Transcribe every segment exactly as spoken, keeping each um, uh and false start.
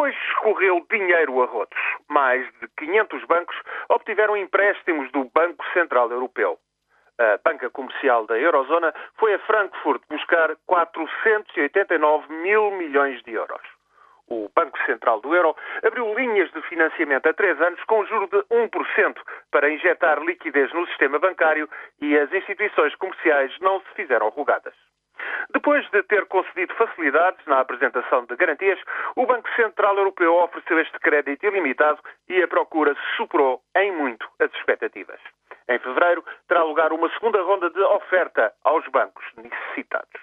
Hoje escorreu dinheiro a rotos. Mais de quinhentos bancos obtiveram empréstimos do Banco Central Europeu. A banca comercial da Eurozona foi a Frankfurt buscar quatrocentos e oitenta e nove mil milhões de euros. O Banco Central do Euro abriu linhas de financiamento a três anos com juros de um por cento para injetar liquidez no sistema bancário e as instituições comerciais não se fizeram rugadas. Depois de ter concedido facilidades na apresentação de garantias, o Banco Central Europeu ofereceu este crédito ilimitado e a procura superou em muito as expectativas. Em fevereiro, terá lugar uma segunda ronda de oferta aos bancos necessitados.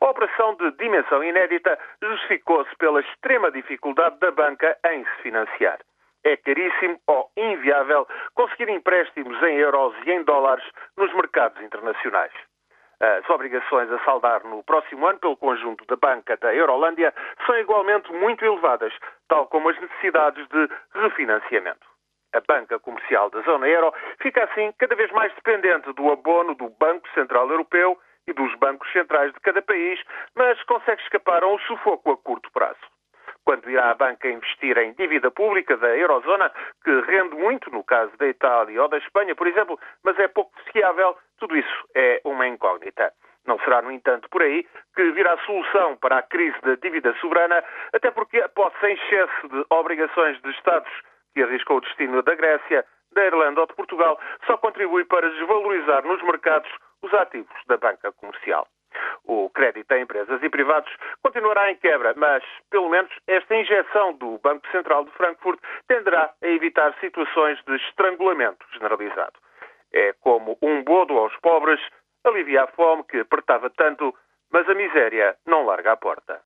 A operação de dimensão inédita justificou-se pela extrema dificuldade da banca em se financiar. É caríssimo ou inviável conseguir empréstimos em euros e em dólares nos mercados internacionais. As obrigações a saldar no próximo ano pelo conjunto da banca da Eurolândia são igualmente muito elevadas, tal como as necessidades de refinanciamento. A banca comercial da zona euro fica assim cada vez mais dependente do abono do Banco Central Europeu e dos bancos centrais de cada país, mas consegue escapar a um sufoco a curto prazo. Quando irá a banca investir em dívida pública da Eurozona, que rende muito no caso da Itália ou da Espanha, por exemplo, mas é pouco fiável, tudo isso é uma incógnita. Não será, no entanto, por aí que virá solução para a crise da dívida soberana, até porque a posse em excesso de obrigações de Estados que arriscou o destino da Grécia, da Irlanda ou de Portugal só contribui para desvalorizar nos mercados os ativos da banca comercial. O crédito a empresas e privados continuará em quebra, mas, pelo menos, esta injeção do Banco Central de Frankfurt tenderá a evitar situações de estrangulamento generalizado. É como um bodo aos pobres, alivia a fome que apertava tanto, mas a miséria não larga a porta.